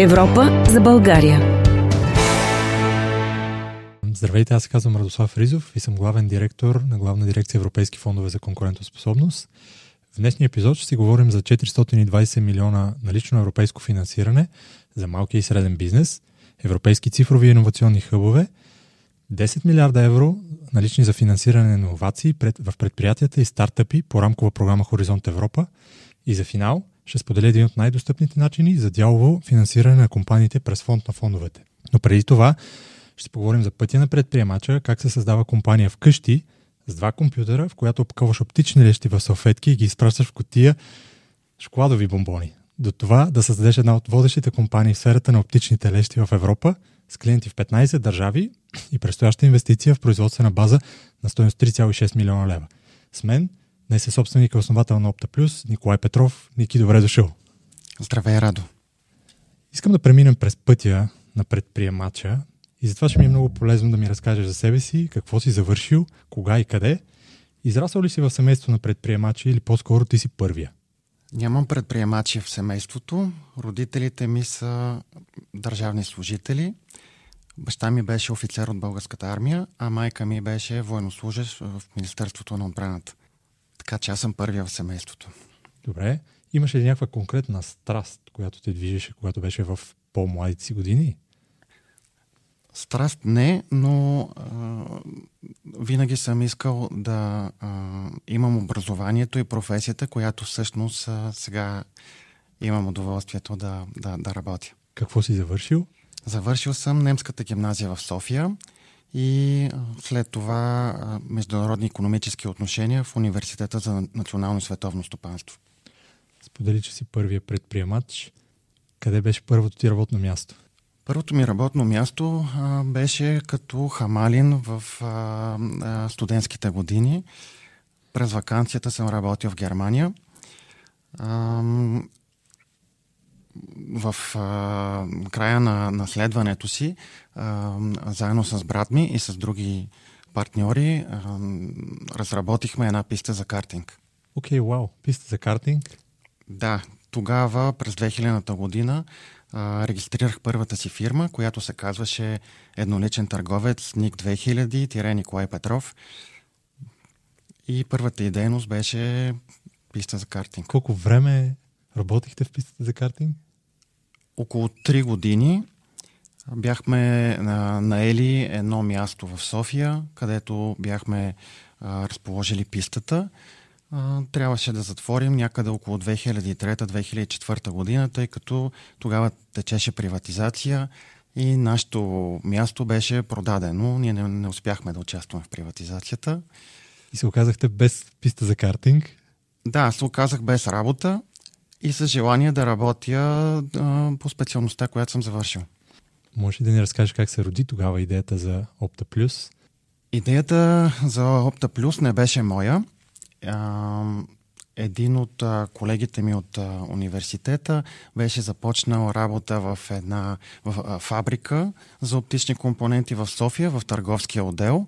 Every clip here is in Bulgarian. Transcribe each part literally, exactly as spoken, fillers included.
Европа за България. Здравейте, аз се казвам Радослав Ризов и съм главен директор на Главна дирекция Европейски фондове за конкурентоспособност. В днешния епизод ще си говорим за четиристотин и двадесет милиона налично европейско финансиране за малки и среден бизнес, европейски цифрови и иновационни хъбове, десет милиарда евро налични за финансиране на иновации в предприятията и стартъпи по рамкова програма Хоризонт Европа и за финал ще споделя един от най-достъпните начини за дялово финансиране на компаниите през фонд на фондовете. Но преди това ще поговорим за пътя на предприемача, как се създава компания вкъщи с два компютъра, в която опакъваш оптични лещи в салфетки и ги изпращаш в кутия шоколадови бомбони. До това да създадеш една от водещите компании в сферата на оптичните лещи в Европа с клиенти в петнадесет държави и предстояща инвестиция в производствена база на стойност три цяло и шест милиона лева. С мен днес е собственик и основател на Opta Plus Николай Петров. Ники, добре дошъл. Здравей, Радо. Искам да преминем през пътя на предприемача и затова ще ми е много полезно да ми разкажеш за себе си, какво си завършил, кога и къде. Израсъл ли си в семейство на предприемачи или по-скоро ти си първия? Нямам предприемачи в семейството. Родителите ми са държавни служители. Баща ми беше офицер от българската армия, а майка ми беше военнослужащ в Министерството на отбраната. Така че аз съм първия в семейството. Добре. Имаше ли някаква конкретна страст, която те движеше, когато беше в по-младите си години? Страст не, но а, винаги съм искал да а, имам образованието и професията, която всъщност а, сега имам удоволствието да, да, да работя. Какво си завършил? Завършил съм немската гимназия в София и след това а, международни икономически отношения в Университета за национално и световно стопанство. Сподели, че си първия предприемач. Къде беше първото ти работно място? Първото ми работно място а, беше като хамалин в а, а, студентските години. През ваканцията съм работил в Германия. А, в а, края на, на следването си, а, заедно с брат ми и с други партньори, а, разработихме една писта за картинг. Окей, okay, вау, wow. Писта за картинг? Да, тогава през две хилядната година регистрирах първата си фирма, която се казваше едноличен търговец Ник две хиляди Николай Петров. И първата ѝ дейност беше писта за картинг. Колко време работихте в пистата за картинг? Около три години. Бяхме наели едно място в София, където бяхме а, разположили пистата. Трябваше да затворим някъде около две хиляди и трета - две хиляди и четвърта година, тъй като тогава течеше приватизация и нашето място беше продадено. Ние не, не успяхме да участваме в приватизацията. И се оказахте без писта за картинг? Да, се оказах без работа и с желание да работя а, по специалността, която съм завършил. Може ли да ни разкажеш как се роди тогава идеята за Opta Plus? Идеята за Opta Plus не беше моя. Един от колегите ми от университета беше започнал работа в една в фабрика за оптични компоненти в София, в търговския отдел.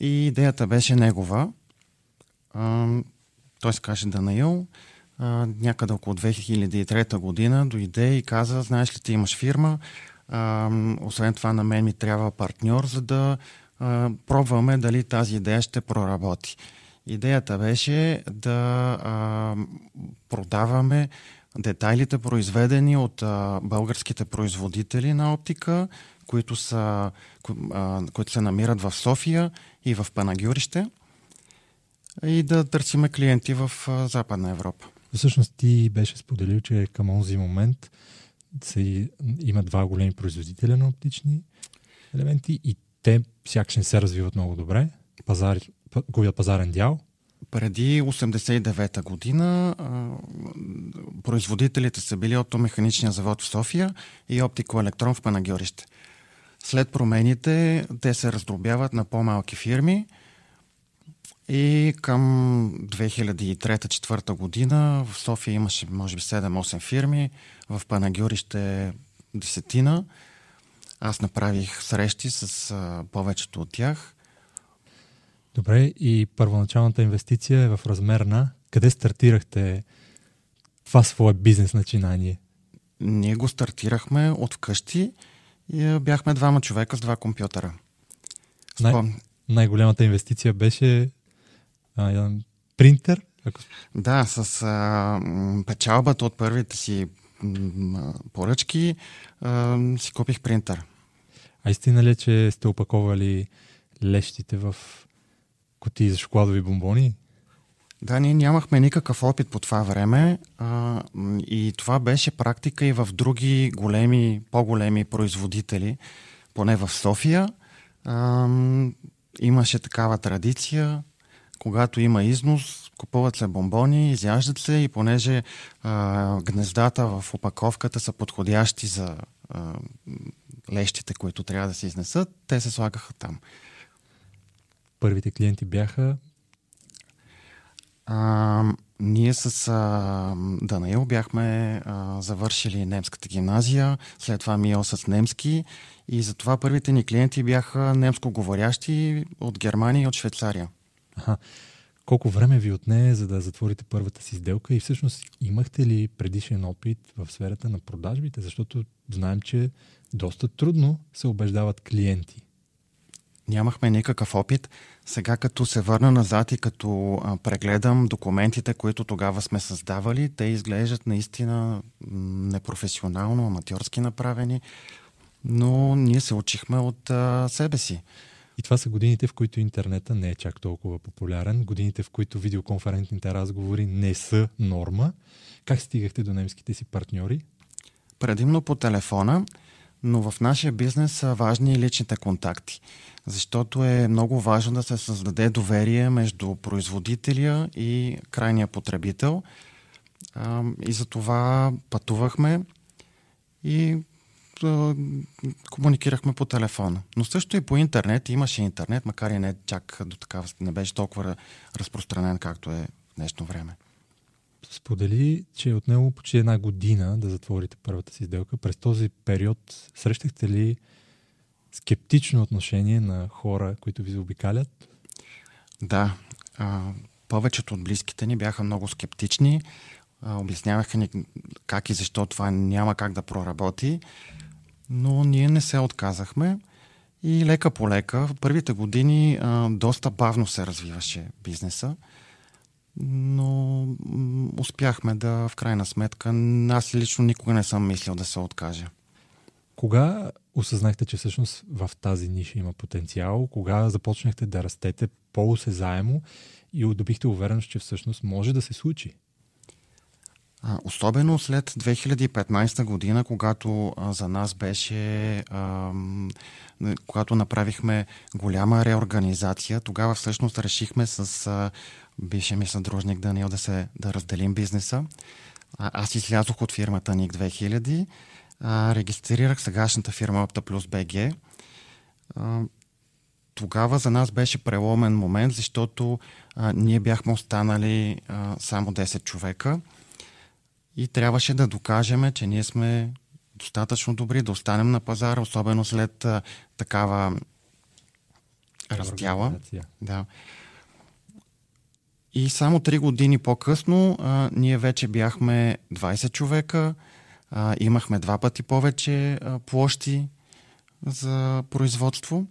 И идеята беше негова. Той се каже Данаил. Някъде около две хиляди и трета година дойде и каза: знаеш ли, ти имаш фирма, освен това на мен ми трябва партньор, за да пробваме дали тази идея ще проработи. Идеята беше да а, продаваме детайлите, произведени от а, българските производители на оптика, които, са, ко, а, които се намират в София и в Панагюрище, и да търсиме клиенти в а, Западна Европа. Всъщност ти беше споделил, че към онзи момент се, има два големи производителя на оптични елементи и те сякаш не се развиват много добре. Пазар губят пазарен дял. Преди осемдесет и девета година а, производителите са били Оптомеханичния завод в София и Оптико-Електрон в Панагюрище. След промените те се раздробяват на по-малки фирми и към две хиляди и трета - две хиляди и четвърта година в София имаше може би седем-осем фирми, в Панагюрище десетина. Аз направих срещи с а, повечето от тях. Добре, и първоначалната инвестиция е в размер на... Къде стартирахте това свое бизнес начинание? Ние го стартирахме от вкъщи и бяхме двама човека с два компютъра. Най- най-голямата инвестиция беше а, принтер? Ако... Да, с а, печалбата от първите си м, поръчки а, си купих принтер. А истина ли е, че сте опаковали лещите в кутии за шоколадови бомбони? Да, ние нямахме никакъв опит по това време а, и това беше практика и в други големи, по-големи производители, поне в София. А, имаше такава традиция, когато има износ, купуват се бомбони, изяждат се и понеже а, гнездата в опаковката са подходящи за а, лещите, които трябва да се изнесат, те се слагаха там. Първите клиенти бяха? А, ние с а, Данаил бяхме а, завършили немската гимназия, след това МИО с немски и затова първите ни клиенти бяха немскоговорящи от Германия и от Швейцария. Аха. Колко време ви отне, за да затворите първата си сделка и всъщност имахте ли предишен опит в сферата на продажбите? Защото знаем, че доста трудно се убеждават клиенти. Нямахме никакъв опит. Сега като се върна назад и като а, прегледам документите, които тогава сме създавали, те изглеждат наистина непрофесионално, аматьорски направени, но ние се учихме от а, себе си. И това са годините, в които интернета не е чак толкова популярен, годините, в които видеоконферентните разговори не са норма. Как стигахте до немските си партньори? Предимно по телефона, но в нашия бизнес са важни и личните контакти, защото е много важно да се създаде доверие между производителя и крайния потребител. И за това пътувахме и комуникирахме по телефона. Но също и по интернет. Имаше интернет, макар и не чак до такава, не беше толкова разпространен, както е в днешно време. Сподели, че от него почти една година да затворите първата си сделка. През този период срещахте ли скептично отношение на хора, които ви заобикалят? Да. А, повечето от близките ни бяха много скептични. А, обясняваха ни как и защо това няма как да проработи. Но ние не се отказахме и лека по лека. В първите години а, доста бавно се развиваше бизнеса. Но успяхме да, в крайна сметка, аз лично никога не съм мислил да се откажа. Кога осъзнахте, че всъщност в тази ниша има потенциал? Кога започнахте да растете по-осезаемо и добихте увереност, че всъщност може да се случи? А, особено след две хиляди и петнадесета година, когато а, за нас беше, а, когато направихме голяма реорганизация, тогава всъщност решихме с а, бившия ми съдружник Даниил да, се, да разделим бизнеса. А, аз излязох от фирмата Ник две хиляди, а, регистрирах сегашната фирма Opta Plus би джи. А, тогава за нас беше преломен момент, защото а, ние бяхме останали а, само десет човека. И трябваше да докажем, че ние сме достатъчно добри да останем на пазара, особено след а, такава раздяла. Да. И само три години по-късно а, ние вече бяхме двадесет човека, а, имахме два пъти повече а, площи за производство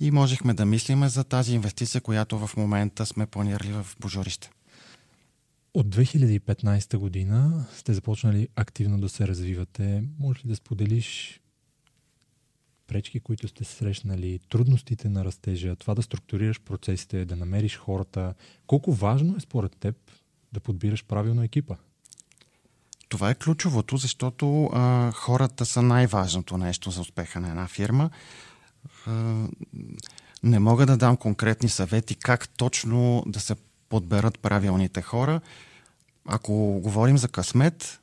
и можехме да мислиме за тази инвестиция, която в момента сме планирали в Божурище. От две хиляди и петнадесета година сте започнали активно да се развивате. Може ли да споделиш пречки, които сте срещнали, трудностите на растежа, това да структурираш процесите, да намериш хората? Колко важно е според теб да подбираш правилно екипа? Това е ключовото, защото а, хората са най-важното нещо за успеха на една фирма. А, не мога да дам конкретни съвети как точно да се подберат правилните хора. Ако говорим за късмет,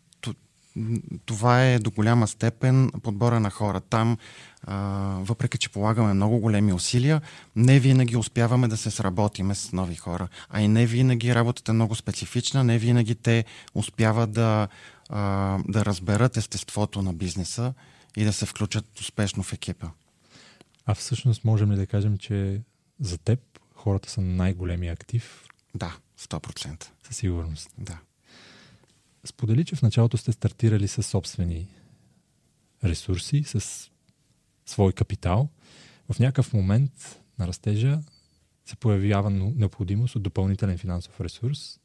това е до голяма степен подбора на хора. Там, а, въпреки че полагаме много големи усилия, не винаги успяваме да се сработиме с нови хора. А и не винаги работата е много специфична, не винаги те успяват да, а, да разберат естеството на бизнеса и да се включат успешно в екипа. А всъщност можем ли да кажем, че за теб хората са най-големия актив? Да, сто процента. Със сигурност. Да. Сподели, че в началото сте стартирали с собствени ресурси, с свой капитал. В някакъв момент на растежа се появява необходимост от допълнителен финансов ресурс.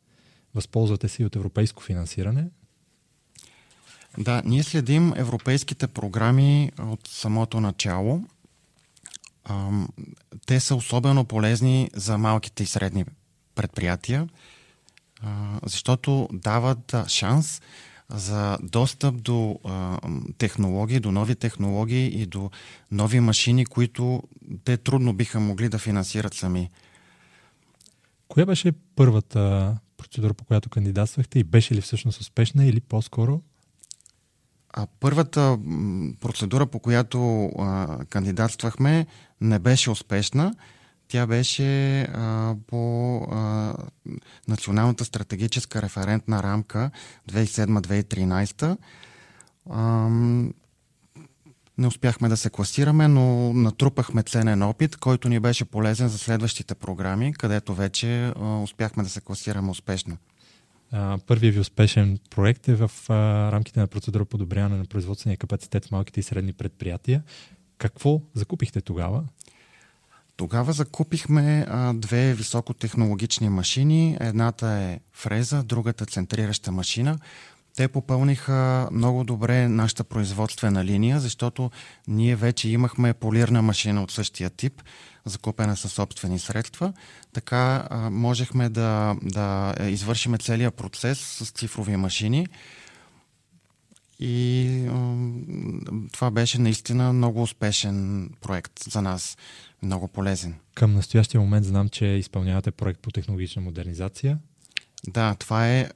Възползвате се и от европейско финансиране. Да, ние следим европейските програми от самото начало. Те са особено полезни за малките и средни предприятия, защото дават шанс за достъп до технологии, до нови технологии и до нови машини, които те трудно биха могли да финансират сами. Коя беше първата процедура, по която кандидатствахте и беше ли всъщност успешна или по-скоро? А първата процедура, по която а, кандидатствахме, не беше успешна. Тя беше а, по а, Националната стратегическа референтна рамка две хиляди и седма - две хиляди и тринадесета. А, не успяхме да се класираме, но натрупахме ценен опит, който ни беше полезен за следващите програми, където вече а, успяхме да се класираме успешно. Първият ви успешен проект е в а, рамките на процедура подобряване на производствения капацитет в малките и средни предприятия. Какво закупихте тогава? Тогава закупихме а, две високотехнологични машини. Едната е фреза, другата центрираща машина. Те попълниха много добре нашата производствена линия, защото ние вече имахме полирна машина от същия тип, закупена със собствени средства. Така а, можехме да, да извършим целия процес с цифрови машини. И а, това беше наистина много успешен проект за нас, много полезен. Към настоящия момент знам, че изпълнявате проект по технологична модернизация. Да, това е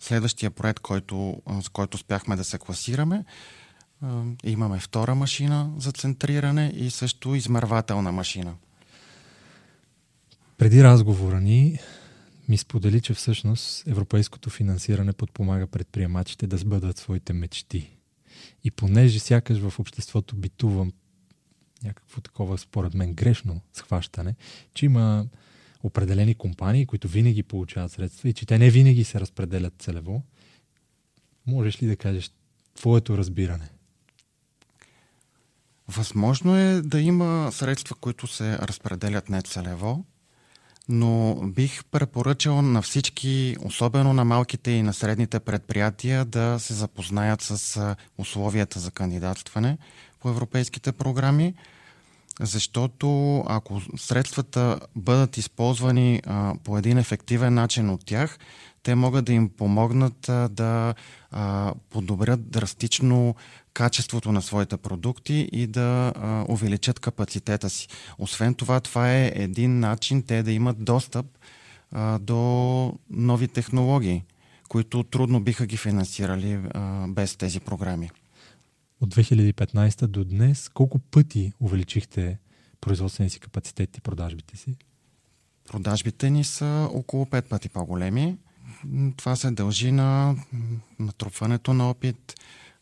следващия проект, който, с който успяхме да се класираме. Имаме втора машина за центриране и също измервателна машина. Преди разговора ни ми сподели, че всъщност европейското финансиране подпомага предприемачите да сбъдват своите мечти. И понеже сякаш в обществото битувам някакво такова, според мен, грешно схващане, че има определени компании, които винаги получават средства и че те не винаги се разпределят целево. Можеш ли да кажеш твоето разбиране? Възможно е да има средства, които се разпределят не целево, но бих препоръчал на всички, особено на малките и на средните предприятия, да се запознаят с условията за кандидатстване по европейските програми, защото ако средствата бъдат използвани а, по един ефективен начин от тях, те могат да им помогнат а, да а, подобрят драстично качеството на своите продукти и да а, увеличат капацитета си. Освен това, това е един начин те да имат достъп а, до нови технологии, които трудно биха ги финансирали а, без тези програми. От две хиляди и петнадесета до днес, колко пъти увеличихте производствения си капацитет и продажбите си? Продажбите ни са около пет пъти по-големи. Това се дължи на натрупването на опит,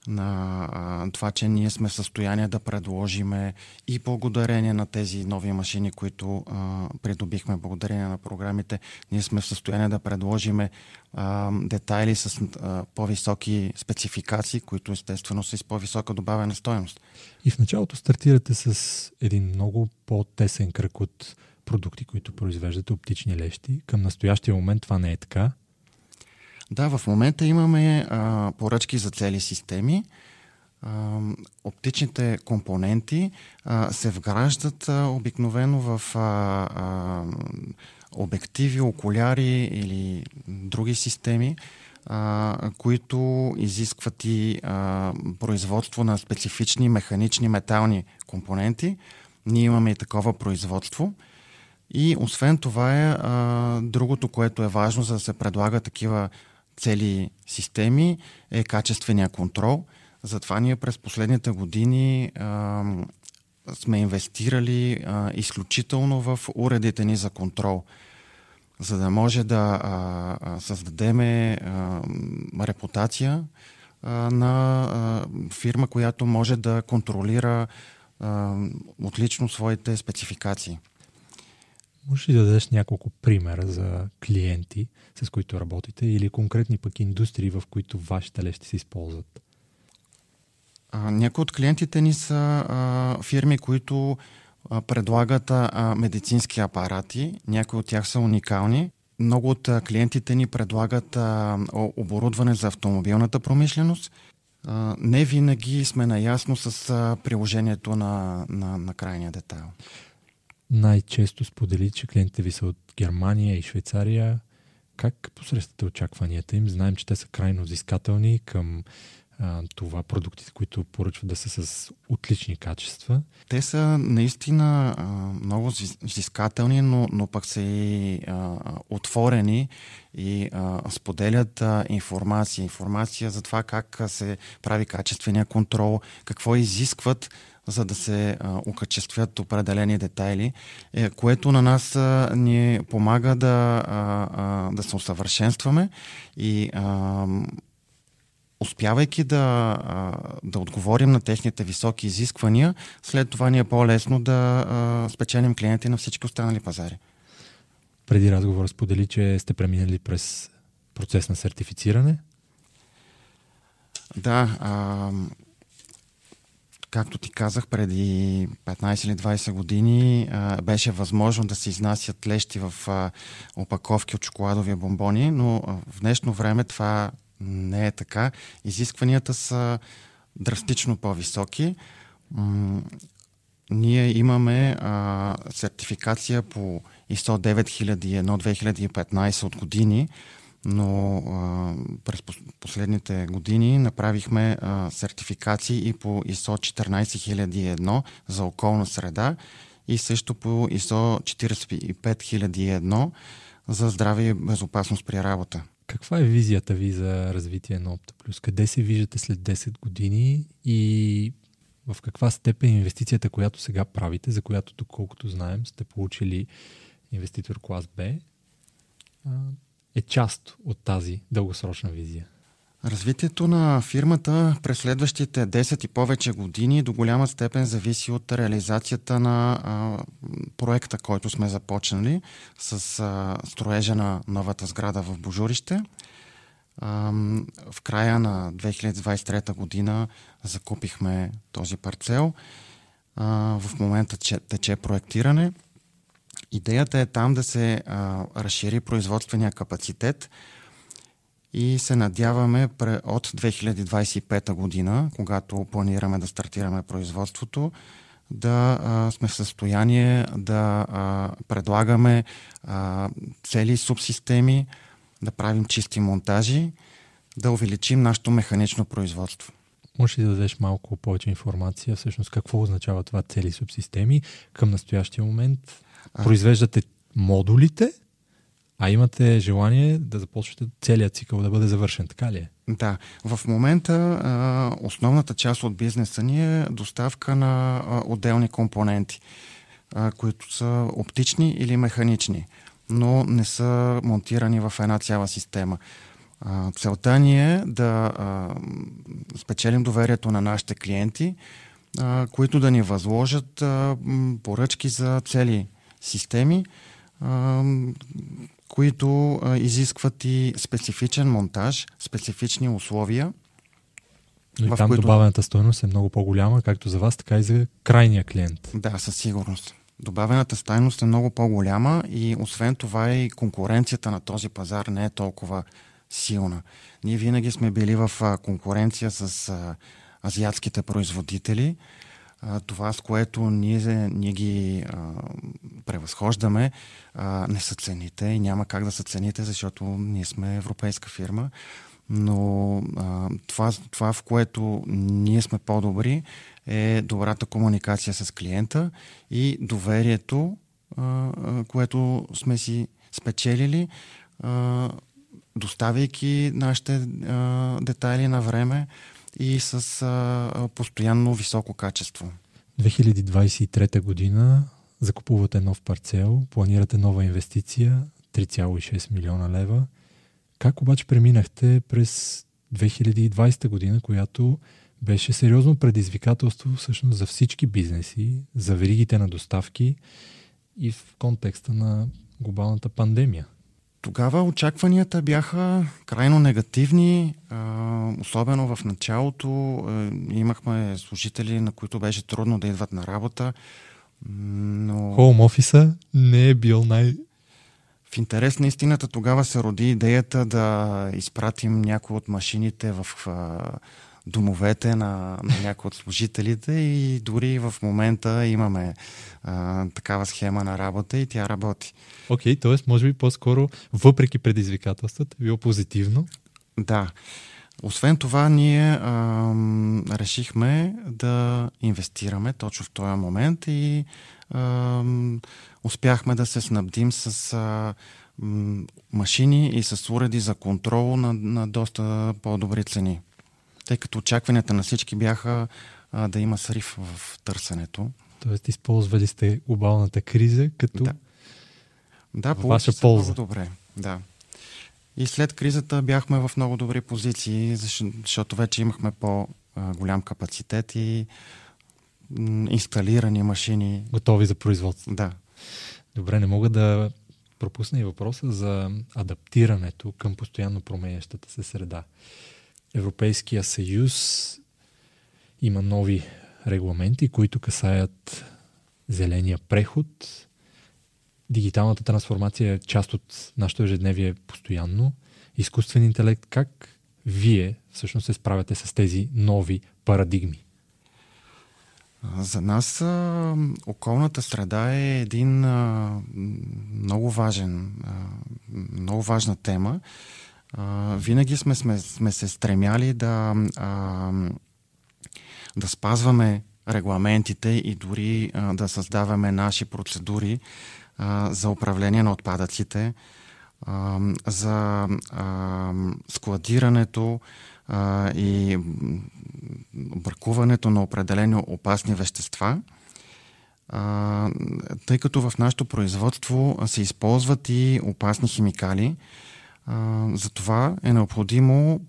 на а, това, че ние сме в състояние да предложиме и благодарение на тези нови машини, които а, придобихме благодарение на програмите, ние сме в състояние да предложиме а, детайли с а, по-високи спецификации, които естествено са с по-висока добавена стойност. И в началото стартирате с един много по-тесен кръг от продукти, които произвеждате, оптични лещи. Към настоящия момент това не е така. Да, в момента имаме а, поръчки за цели системи. А, оптичните компоненти а, се вграждат а, обикновено в а, а, обективи, окуляри или други системи, а, които изискват и а, производство на специфични механични метални компоненти. Ние имаме и такова производство. И освен това е а, другото, което е важно, за да се предлага такива цели системи, е качествения контрол. Затова ние през последните години а, сме инвестирали а, изключително в уредите ни за контрол, за да може да а, а, създадеме а, репутация а, на а, фирма, която може да контролира а, отлично своите спецификации. Можеш ли да дадеш няколко примера за клиенти, с които работите, или конкретни пък индустрии, в които вашите лещи се използват? А, някои от клиентите ни са а, фирми, които а, предлагат а, медицински апарати. Някои от тях са уникални. Много от а, клиентите ни предлагат а, оборудване за автомобилната промишленост. А, не винаги сме наясно с а, приложението на, на, на крайния детайл. Най-често сподели, че клиентите ви са от Германия и Швейцария. Как посрещате очакванията им? Знаем, че те са крайно взискателни към а, това продуктите, които поръчват да са с отлични качества. Те са наистина а, много взискателни, но, но пък са и а, отворени и а, споделят а, информация. Информация за това как се прави качествения контрол, какво изискват, за да се а, окачествят определени детайли, е, което на нас а, ни помага да, а, а, да се усъвършенстваме и а, успявайки да, а, да отговорим на техните високи изисквания, след това ни е по-лесно да а, спечелим клиенти на всички останали пазари. Преди разговора сподели, че сте преминали през процес на сертифициране? Да, а, както ти казах, преди петнайсет или двайсет години а, беше възможно да се изнасят лещи в а, опаковки от шоколадови бомбони, но а, в днешно време това не е така. Изискванията са драстично по-високи. М- ние имаме а, сертификация по ISO девет хиляди и едно две хиляди и петнайсет от години, но а, през последните години направихме а, сертификации и по ISO четиринайсет хиляди и едно за околна среда и също по ISO четирийсет и пет хиляди и едно за здраве и безопасност при работа. Каква е визията ви за развитие на Opta Plus? Къде се виждате след десет години и в каква степен инвестицията, която сега правите, за която, доколкото знаем, сте получили инвеститор клас Б, е част от тази дългосрочна визия? Развитието на фирмата през следващите десет и повече години до голяма степен зависи от реализацията на а, проекта, който сме започнали с а, строежа на новата сграда в Божурище. А, в края на две хиляди двайсет и трета година закупихме този парцел. А, в момента че, тече проектиране. Идеята е там да се а, разшири производствения капацитет и се надяваме от две хиляди двайсет и пета година, когато планираме да стартираме производството, да а, сме в състояние да а, предлагаме а, цели субсистеми, да правим чисти монтажи, да увеличим нашето механично производство. Може ли да дадеш малко повече информация, всъщност какво означава това цели субсистеми към настоящия момент? Произвеждате модулите, а имате желание да започнете целият цикъл да бъде завършен, така ли е? Да. В момента а, основната част от бизнеса ни е доставка на а, отделни компоненти, а, които са оптични или механични, но не са монтирани в една цяла система. А, целта ни е да а, спечелим доверието на нашите клиенти, а, които да ни възложат а, поръчки за цели системи, а, които а, изискват и специфичен монтаж, специфични условия. И там които... добавената стойност е много по-голяма, както за вас, така и за крайния клиент. Да, със сигурност. Добавената стойност е много по-голяма и освен това и конкуренцията на този пазар не е толкова силна. Ние винаги сме били в а, конкуренция с а, азиатските производители. Това, с което ние, ние ги а, превъзхождаме, а, не са цените и няма как да са цените, защото ние сме европейска фирма. Но а, това, това, в което ние сме по-добри, е добрата комуникация с клиента и доверието, а, което сме си спечелили, а, доставяйки нашите а, детайли на време и с а, постоянно високо качество. две хиляди двайсет и трета година закупувате нов парцел, планирате нова инвестиция, три цяло и шест милиона лева. Как обаче преминахте през две хиляди и двайсета година, която беше сериозно предизвикателство всъщност за всички бизнеси, за веригите на доставки и в контекста на глобалната пандемия. Тогава очакванията бяха крайно негативни, особено в началото. Имахме служители, на които беше трудно да идват на работа. Но... Хоум офиса не е бил най... В интерес на истината тогава се роди идеята да изпратим някои от машините в домовете на, на някои от служителите и дори в момента имаме а, такава схема на работа и тя работи. Окей, okay, т.е. може би по-скоро, въпреки предизвикателствата, било позитивно? Да. Освен това, ние а, решихме да инвестираме точно в този момент и а, успяхме да се снабдим с а, машини и с уреди за контрол на, на доста по-добри цени. Тъй като очакванията на всички бяха а, да има срив в търсенето. Тоест, използвали сте глобалната криза като да. Да, ваша полза. Много добре, да. И след кризата бяхме в много добри позиции, защото вече имахме по-голям капацитет и инсталирани машини. Готови за производство. Да. Добре, не мога да пропусна и въпроса за адаптирането към постоянно променящата се среда. Европейския съюз има нови регламенти, които касаят зеления преход. Дигиталната трансформация е част от нашето ежедневие постоянно. Изкуствен интелект, как вие всъщност се справяте с тези нови парадигми? За нас околната среда е един много важен, много важна тема. Винаги сме, сме, сме се стремяли да, да спазваме регламентите и дори да създаваме наши процедури за управление на отпадъците, за складирането и бракуването на определени опасни вещества, тъй като в нашето производство се използват и опасни химикали. Затова е необходимо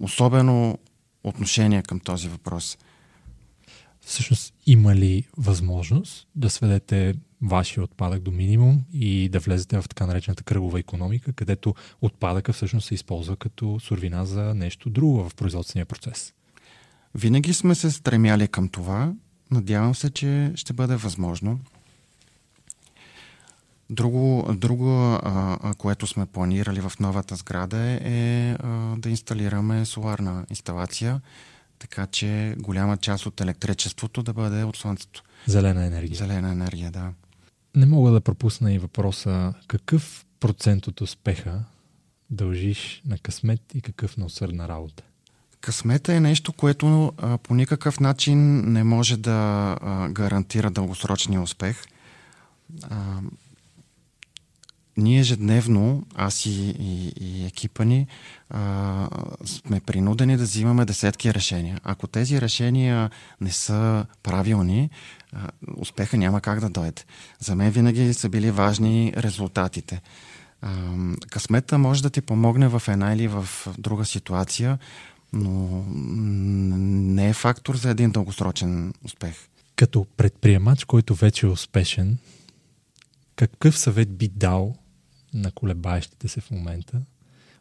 особено отношение към този въпрос. Всъщност, има ли възможност да сведете вашия отпадък до минимум и да влезете в така наречената кръгова икономика, където отпадъка всъщност се използва като суровина за нещо друго в производствения процес? Винаги сме се стремяли към това. Надявам се, че ще бъде възможно. Друго, друго а, което сме планирали в новата сграда е а, да инсталираме соларна инсталация, така че голяма част от електричеството да бъде от слънцето. Зелена енергия. Зелена енергия, да. Не мога да пропусна и въпроса, какъв процент от успеха дължиш на късмет и какъв на усърдна работа? Късмета е нещо, което а, по никакъв начин не може да а, гарантира дългосрочния успех. А, ние ежедневно, аз и, и, и екипа ни, а, сме принудени да взимаме десетки решения. Ако тези решения не са правилни, а, успеха няма как да дойде. За мен винаги са били важни резултатите. А, късмета може да ти помогне в една или в друга ситуация, но не е фактор за един дългосрочен успех. Като предприемач, който вече е успешен, какъв съвет би дал на колебаещите се в момента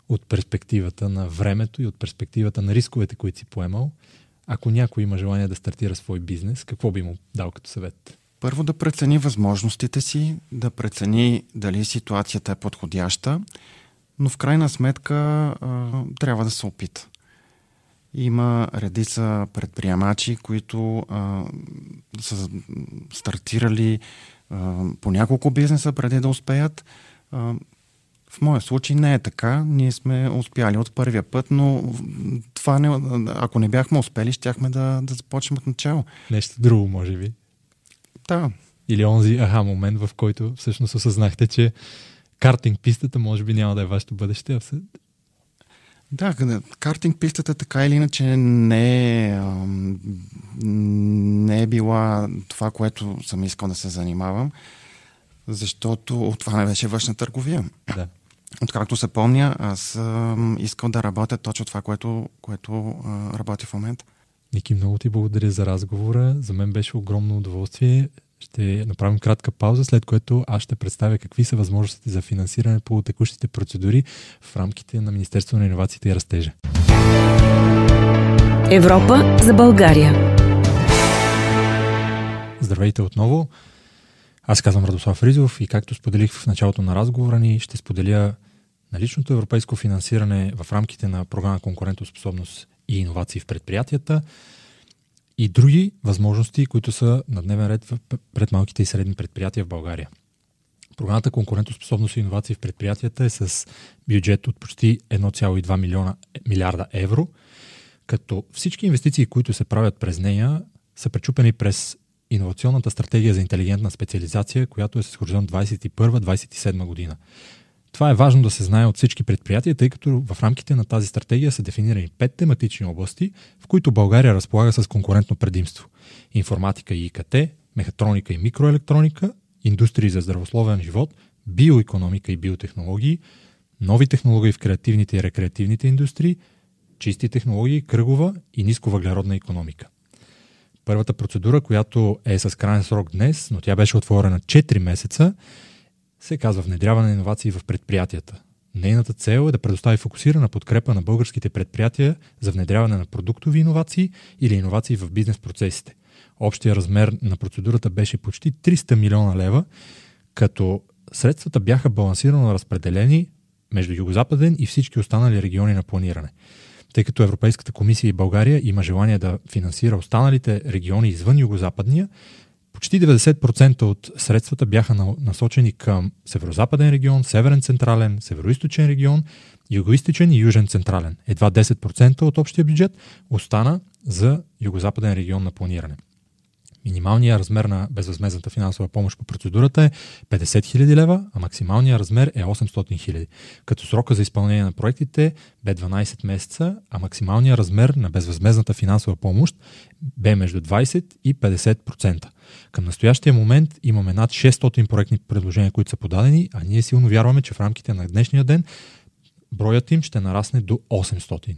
от перспективата на времето и от перспективата на рисковете, които си поемал? Ако някой има желание да стартира свой бизнес, какво би му дал като съвет? Първо да прецени възможностите си, да прецени дали ситуацията е подходяща, но в крайна сметка а, трябва да се опита. Има редица предприемачи, които а, са стартирали по няколко бизнеса преди да успеят. В моя случай не е така. Ние сме успяли от първия път, но това не, ако не бяхме успели, щяхме да, да започнем от начало. Нещо друго, може би. Да. Или онзи аха момент, в който всъщност осъзнахте, че картинг пистата може би няма да е вашето бъдеще. Да, картинг пистата така или иначе не е, не е била това, което съм искал да се занимавам, защото от това не беше външна търговия. Да. Откакто се помня, аз съм искал да работя точно това, което, което работя в момента. Ники, много ти благодаря за разговора. За мен беше огромно удоволствие. ще направим кратка пауза, след което аз ще представя какви са възможностите за финансиране по текущите процедури в рамките на Министерството на иновациите и растежа. Европа за България. Здравейте отново. Аз казвам Радослав Ризов и както споделих в началото на разговора ни, ще споделя наличното европейско финансиране в рамките на програма конкурентоспособност и иновации в предприятията и други възможности, които са на дневен ред пред малките и средни предприятия в България. Програмата конкурентоспособност и иновации в предприятията е с бюджет от почти едно цяло и две милиарда евро, като всички инвестиции, които се правят през нея, са пречупени през иновационната стратегия за интелигентна специализация, която е с хоризонт двайсет и първа двайсет и седма година. Това е важно да се знае от всички предприятия, тъй като в рамките на тази стратегия са дефинирани пет тематични области, в които България разполага с конкурентно предимство. Информатика и ИКТ, мехатроника и микроелектроника, индустрии за здравословен живот, биоекономика и биотехнологии, нови технологии в креативните и рекреативните индустрии, чисти технологии, кръгова и нисковъглеродна икономика. Първата процедура, която е с крайен срок днес, но тя беше отворена четири месеца, се казва внедряване на иновации в предприятията. Нейната цел е да предостави фокусирана подкрепа на българските предприятия за внедряване на продуктови иновации или иновации в бизнес процесите. Общия размер на процедурата беше почти триста милиона лева, като средствата бяха балансирано разпределени между Югозападен и всички останали региони на планиране. Тъй като Европейската комисия и България има желание да финансира останалите региони извън Югозападния, почти деветдесет процента от средствата бяха насочени към Северозападен регион, Северен Централен, Североизточен регион, Югоизточен и Южен Централен. Едва десет процента от общия бюджет остана за Югозападен регион на планиране. Минималният размер на безвъзмездната финансова помощ по процедурата е петдесет хиляди лева, а максималният размер е осемстотин хиляди, като срока за изпълнение на проектите бе дванайсет месеца, а максималният размер на безвъзмездната финансова помощ бе между двайсет и петдесет процента. Към настоящия момент имаме над шестстотин проектни предложения, които са подадени, а ние силно вярваме, че в рамките на днешния ден броят им ще нарасне до осемстотин.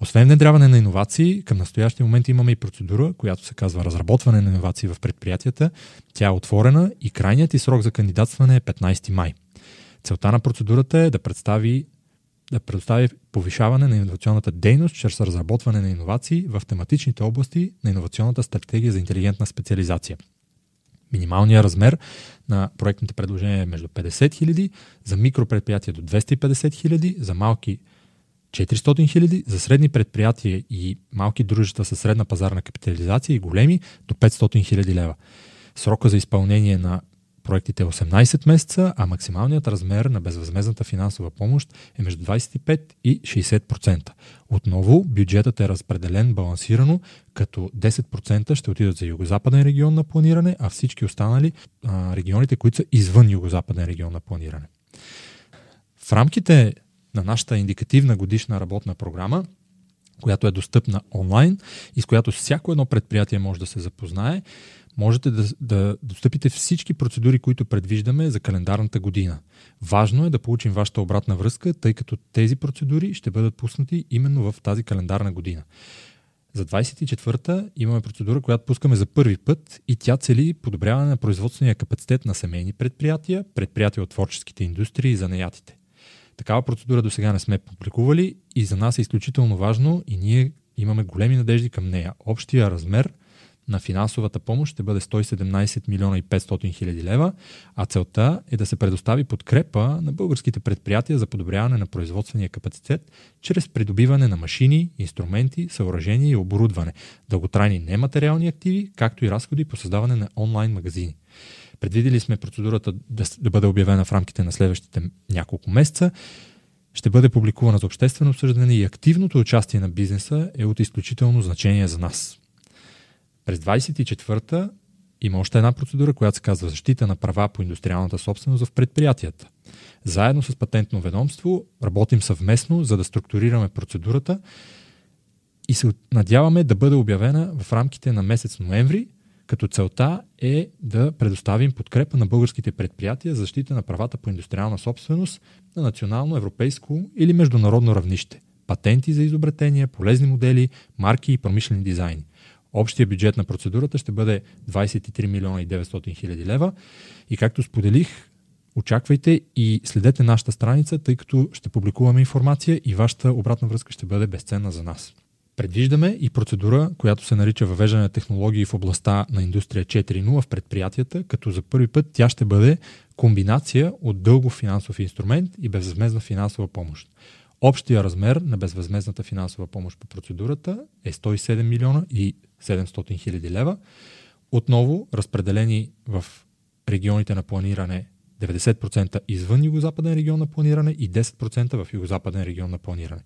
Освен внедряване на иновации, към настоящия момент имаме и процедура, която се казва разработване на иновации в предприятията. Тя е отворена и крайният и срок за кандидатстване е петнайсети май. Целта на процедурата е да представи да предостави повишаване на иновационната дейност чрез разработване на иновации в тематичните области на иновационната стратегия за интелигентна специализация. Минималният размер на проектните предложения е между петдесет хиляди, за микропредприятия до двеста и петдесет хиляди, за малки четиристотин хиляди, за средни предприятия и малки дружества със средна пазарна капитализация и големи до петстотин хиляди лева. Срока за изпълнение на проектите е осемнайсет месеца, а максималният размер на безвъзмездната финансова помощ е между двайсет и пет и шейсет процента. Отново бюджетът е разпределен балансирано, като десет процента ще отидат за Югозападен регион на планиране, а всички останали а, регионите, които са извън Югозападен регион на планиране. В рамките на нашата индикативна годишна работна програма, която е достъпна онлайн и с която всяко едно предприятие може да се запознае, можете да, да достъпите всички процедури, които предвиждаме за календарната година. Важно е да получим вашата обратна връзка, тъй като тези процедури ще бъдат пуснати именно в тази календарна година. За двайсет и четвърта имаме процедура, която пускаме за първи път и тя цели подобряване на производствения капацитет на семейни предприятия, предприятия от творческите индустрии и занаятите. Такава процедура до сега не сме публикували и за нас е изключително важно и ние имаме големи надежди към нея. Общия размер на финансовата помощ ще бъде сто и седемнайсет милиона и петстотин хиляди лева, а целта е да се предостави подкрепа на българските предприятия за подобряване на производствения капацитет чрез придобиване на машини, инструменти, съоръжения и оборудване, дълготрайни нематериални активи, както и разходи по създаване на онлайн магазини. Предвидели сме процедурата да, да бъде обявена в рамките на следващите няколко месеца. Ще бъде публикувана за обществено обсъждане и активното участие на бизнеса е от изключително значение за нас. През двайсет и четвърта има още една процедура, която се казва защита на права по индустриалната собственост в предприятията. Заедно с патентно ведомство работим съвместно, за да структурираме процедурата и се надяваме да бъде обявена в рамките на месец ноември, като целта е да предоставим подкрепа на българските предприятия за защита на правата по индустриална собственост на национално, европейско или международно равнище. Патенти за изобретения, полезни модели, марки и промишлени дизайни. Общия бюджет на процедурата ще бъде двадесет и три милиона и деветстотин хиляди лева и както споделих, очаквайте и следете нашата страница, тъй като ще публикуваме информация и вашата обратна връзка ще бъде безценна за нас. Предвиждаме и процедура, която се нарича въвеждане на технологии в областта на индустрия четири точка нула в предприятията, като за първи път тя ще бъде комбинация от дългов финансов инструмент и безвъзмездна финансова помощ. Общия размер на безвъзмездната финансова помощ по процедурата е сто и седем милиона и седемстотин хиляди лева. Отново разпределени в регионите на планиране деветдесет процента извън Югозападен регион на планиране и десет процента в Югозападен регион на планиране.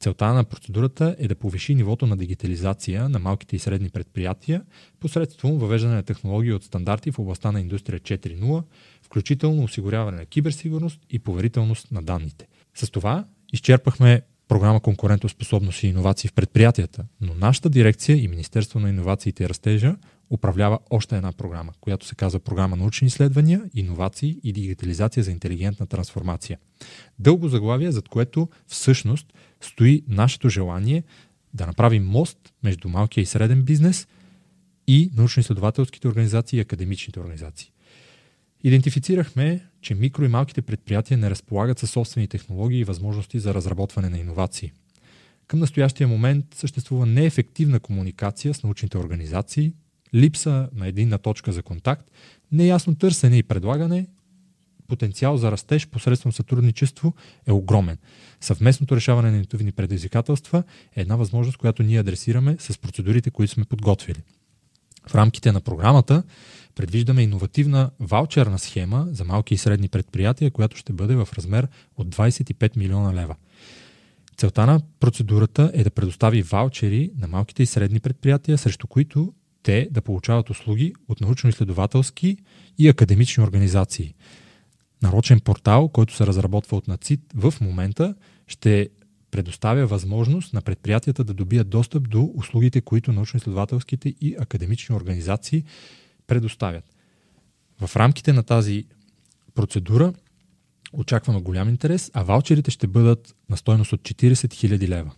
Целта на процедурата е да повиши нивото на дигитализация на малките и средни предприятия посредством въвеждане на технологии от стандарти в областта на индустрия четири точка нула, включително осигуряване на киберсигурност и поверителност на данните. С това изчерпахме програма конкурентоспособност и иновации в предприятията, но нашата дирекция и Министерство на иновациите и растежа управлява още една програма, която се казва Програма научни изследвания, иновации и дигитализация за интелигентна трансформация. Дълго заглавие, зад което всъщност стои нашето желание да направим мост между малкия и среден бизнес и научно-изследователските организации и академичните организации. Идентифицирахме, че микро и малките предприятия не разполагат със собствени технологии и възможности за разработване на иновации. Към настоящия момент съществува неефективна комуникация с научните организации, липса на единна точка за контакт, неясно търсене и предлагане, потенциал за растеж посредством сътрудничество е огромен. Съвместното решаване на иновативни предизвикателства е една възможност, която ние адресираме с процедурите, които сме подготвили. В рамките на програмата предвиждаме иновативна ваучерна схема за малки и средни предприятия, която ще бъде в размер от двадесет и пет милиона лева. Целта на процедурата е да предостави ваучери на малките и средни предприятия, срещу които те да получават услуги от научно-изследователски и академични организации. Нарочен портал, който се разработва от НАЦИТ в момента, ще предоставя възможност на предприятията да добият достъп до услугите, които научно-изследователските и академични организации предоставят. В рамките на тази процедура очакваме голям интерес, а ваучерите ще бъдат на стойност от четиридесет хиляди лева.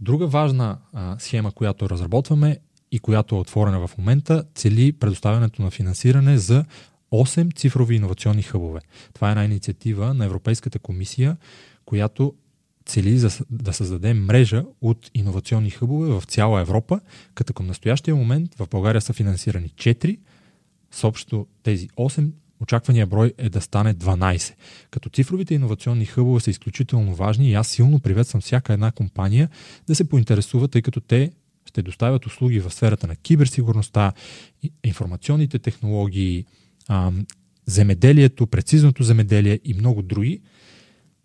Друга важна а, схема, която разработваме и която е отворена в момента, цели предоставянето на финансиране за осем цифрови иновационни хъбове. Това е една инициатива на Европейската комисия, която цели да създаде мрежа от иновационни хъбове в цяла Европа, като към настоящия момент в България са финансирани четири, с общо тези осем, очаквания брой е да стане дванадесет. Като цифровите иновационни хъбове са изключително важни и аз силно приветствам всяка една компания да се поинтересува, тъй като те ще доставят услуги в сферата на киберсигурността, информационните технологии, земеделието, прецизното земеделие и много други.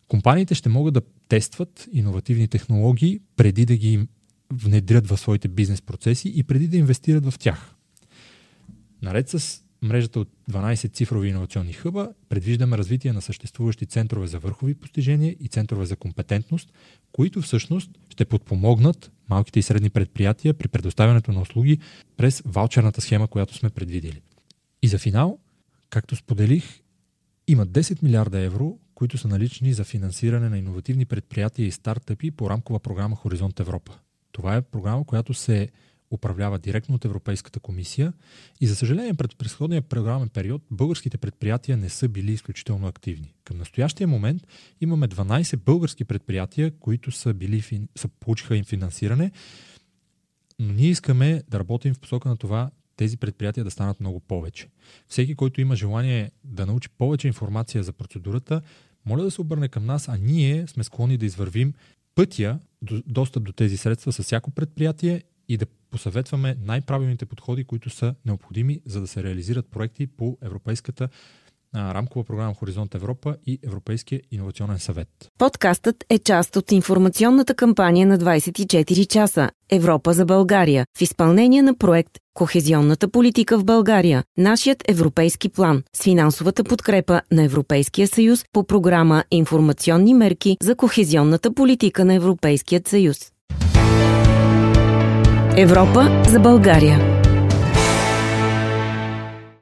Компаниите ще могат да тестват иновативни технологии преди да ги внедрят в своите бизнес процеси и преди да инвестират в тях. Наред с мрежата от дванадесет цифрови иновационни хъба предвиждаме развитие на съществуващи центрове за върхови постижения и центрове за компетентност, които всъщност ще подпомогнат малките и средни предприятия при предоставянето на услуги през ваучерната схема, която сме предвидели. И за финал, както споделих, има десет милиарда евро, които са налични за финансиране на иновативни предприятия и стартъпи по рамкова програма Хоризонт Европа. Това е програма, която се управлява директно от Европейската комисия и за съжаление пред предходния програмен период българските предприятия не са били изключително активни. Към настоящия момент имаме дванадесет български предприятия, които са били, са получиха им финансиране, но ние искаме да работим в посока на това тези предприятия да станат много повече. Всеки, който има желание да научи повече информация за процедурата, моля да се обърне към нас, а ние сме склонни да извървим пътя до достъп до тези средства с всяко предприятие и да посъветваме най-правилните подходи, които са необходими, за да се реализират проекти по Европейската а, рамкова програма Хоризонт Европа и Европейския иновационен съвет. Подкастът е част от информационната кампания на двадесет и четири часа Европа за България в изпълнение на проект Кохезионната политика в България. Нашият европейски план с финансовата подкрепа на Европейския съюз по програма Информационни мерки за кохезионната политика на Европейския съюз. Европа за България.